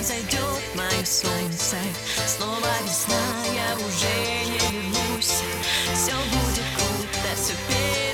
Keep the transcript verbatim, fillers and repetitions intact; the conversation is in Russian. Взойдет мое солнце, снова весна, я уже не вернусь. Все будет круто, все перейдет.